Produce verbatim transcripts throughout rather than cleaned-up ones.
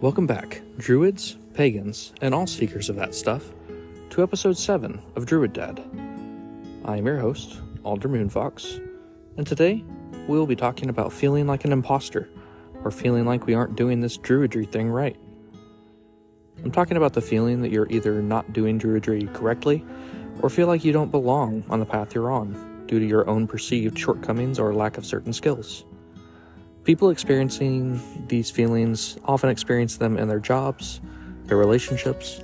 Welcome back, druids, pagans, and all seekers of that stuff, to episode seven of Druid Dad. I am your host, Alder Moonfox, and today we will be talking about feeling like an imposter, or feeling like we aren't doing this druidry thing right. I'm talking about the feeling that you're either not doing druidry correctly, or feel like you don't belong on the path you're on, due to your own perceived shortcomings or lack of certain skills. People experiencing these feelings often experience them in their jobs, their relationships,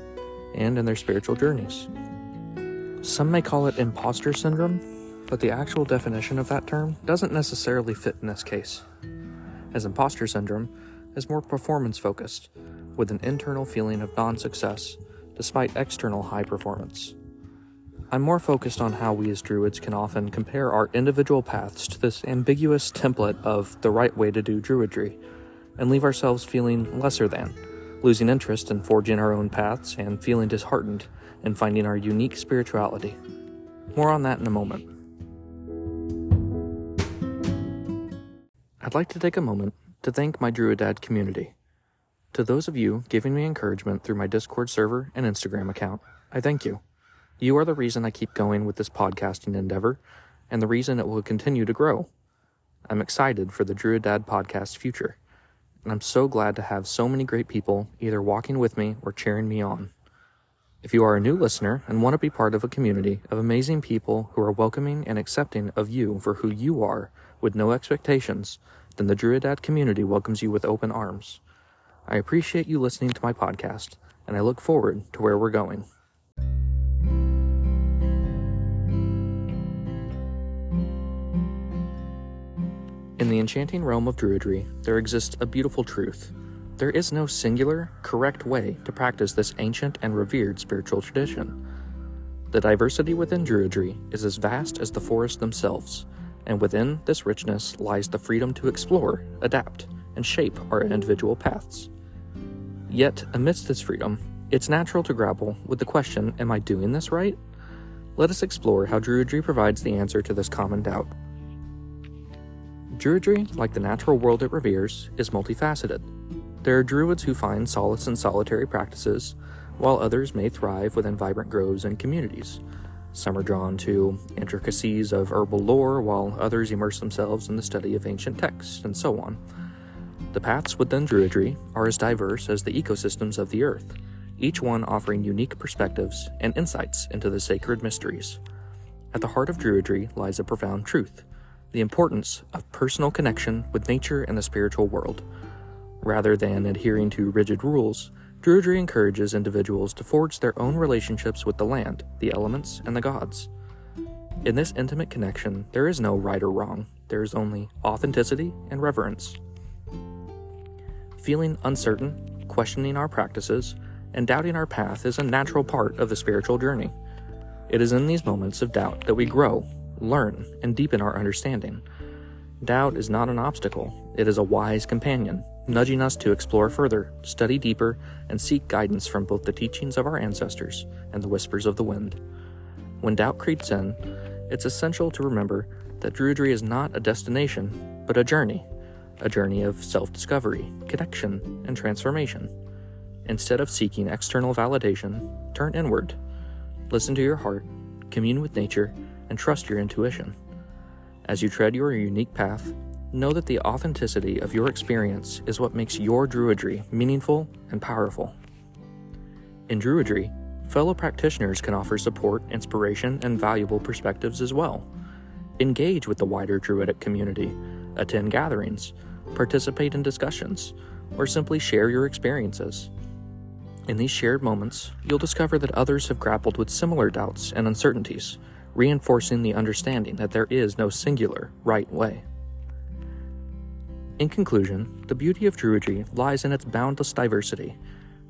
and in their spiritual journeys. Some may call it imposter syndrome, but the actual definition of that term doesn't necessarily fit in this case, as imposter syndrome is more performance-focused, with an internal feeling of non-success despite external high performance. I'm more focused on how we as druids can often compare our individual paths to this ambiguous template of the right way to do druidry, and leave ourselves feeling lesser than, losing interest in forging our own paths, and feeling disheartened in finding our unique spirituality. More on that in a moment. I'd like to take a moment to thank my Druid Dad community. To those of you giving me encouragement through my Discord server and Instagram account, I thank you. You are the reason I keep going with this podcasting endeavor, and the reason it will continue to grow. I'm excited for the Druid Dad podcast's future, and I'm so glad to have so many great people either walking with me or cheering me on. If you are a new listener and want to be part of a community of amazing people who are welcoming and accepting of you for who you are with no expectations, then the Druid Dad community welcomes you with open arms. I appreciate you listening to my podcast, and I look forward to where we're going. In the enchanting realm of Druidry, there exists a beautiful truth. There is no singular, correct way to practice this ancient and revered spiritual tradition. The diversity within Druidry is as vast as the forests themselves, and within this richness lies the freedom to explore, adapt, and shape our individual paths. Yet, amidst this freedom, it's natural to grapple with the question, am I doing this right? Let us explore how Druidry provides the answer to this common doubt. Druidry, like the natural world it reveres, is multifaceted. There are druids who find solace in solitary practices, while others may thrive within vibrant groves and communities. Some are drawn to intricacies of herbal lore, while others immerse themselves in the study of ancient texts, and so on. The paths within Druidry are as diverse as the ecosystems of the earth, each one offering unique perspectives and insights into the sacred mysteries. At the heart of Druidry lies a profound truth: the importance of personal connection with nature and the spiritual world. Rather than adhering to rigid rules, Druidry encourages individuals to forge their own relationships with the land, the elements, and the gods. In this intimate connection, there is no right or wrong. There is only authenticity and reverence. Feeling uncertain, questioning our practices, and doubting our path is a natural part of the spiritual journey. It is in these moments of doubt that we grow, learn, and deepen our understanding. Doubt is not an obstacle, it is a wise companion, nudging us to explore further, study deeper, and seek guidance from both the teachings of our ancestors and the whispers of the wind. When doubt creeps in, it's essential to remember that Druidry is not a destination, but a journey, a journey of self-discovery, connection, and transformation. Instead of seeking external validation, turn inward, listen to your heart, commune with nature, and trust your intuition. As you tread your unique path, know that the authenticity of your experience is what makes your Druidry meaningful and powerful. In Druidry, fellow practitioners can offer support, inspiration, and valuable perspectives as well. Engage with the wider Druidic community, attend gatherings, participate in discussions, or simply share your experiences. In these shared moments, you'll discover that others have grappled with similar doubts and uncertainties, reinforcing the understanding that there is no singular, right way. In conclusion, the beauty of Druidry lies in its boundless diversity.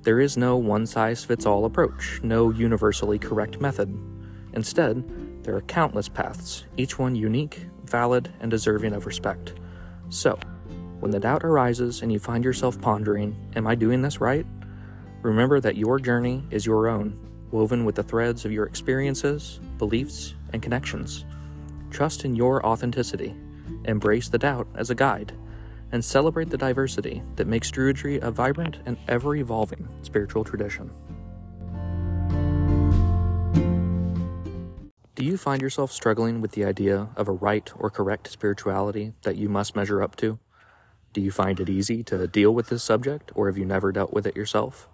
There is no one-size-fits-all approach, no universally correct method. Instead, there are countless paths, each one unique, valid, and deserving of respect. So, when the doubt arises and you find yourself pondering, am I doing this right? Remember that your journey is your own, woven with the threads of your experiences, beliefs, and connections. Trust in your authenticity, embrace the doubt as a guide, and celebrate the diversity that makes Druidry a vibrant and ever-evolving spiritual tradition. Do you find yourself struggling with the idea of a right or correct spirituality that you must measure up to? Do you find it easy to deal with this subject, or have you never dealt with it yourself?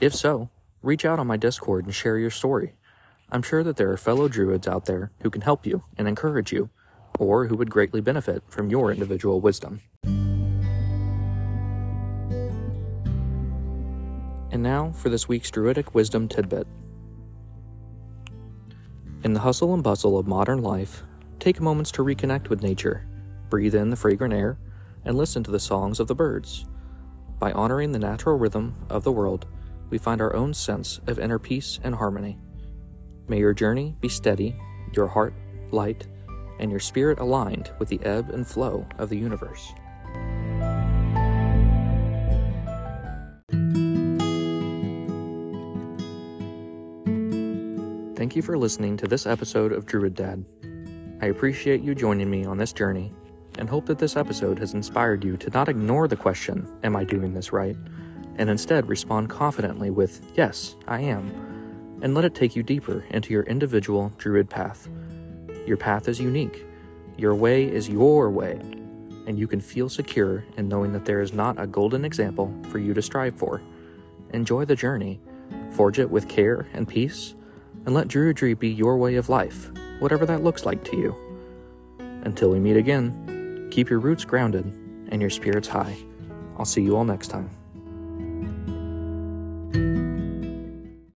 If so, reach out on my Discord and share your story. I'm sure that there are fellow Druids out there who can help you and encourage you, or who would greatly benefit from your individual wisdom. And now for this week's Druidic Wisdom Tidbit. In the hustle and bustle of modern life, take moments to reconnect with nature, breathe in the fragrant air, and listen to the songs of the birds. By honoring the natural rhythm of the world, we find our own sense of inner peace and harmony. May your journey be steady, your heart light, and your spirit aligned with the ebb and flow of the universe. Thank you for listening to this episode of Druid Dad. I appreciate you joining me on this journey and hope that this episode has inspired you to not ignore the question, "Am I doing this right?" and instead respond confidently with, "Yes, I am," and let it take you deeper into your individual Druid path. Your path is unique, your way is your way, and you can feel secure in knowing that there is not a golden example for you to strive for. Enjoy the journey, forge it with care and peace, and let Druidry be your way of life, whatever that looks like to you. Until we meet again, keep your roots grounded and your spirits high. I'll see you all next time.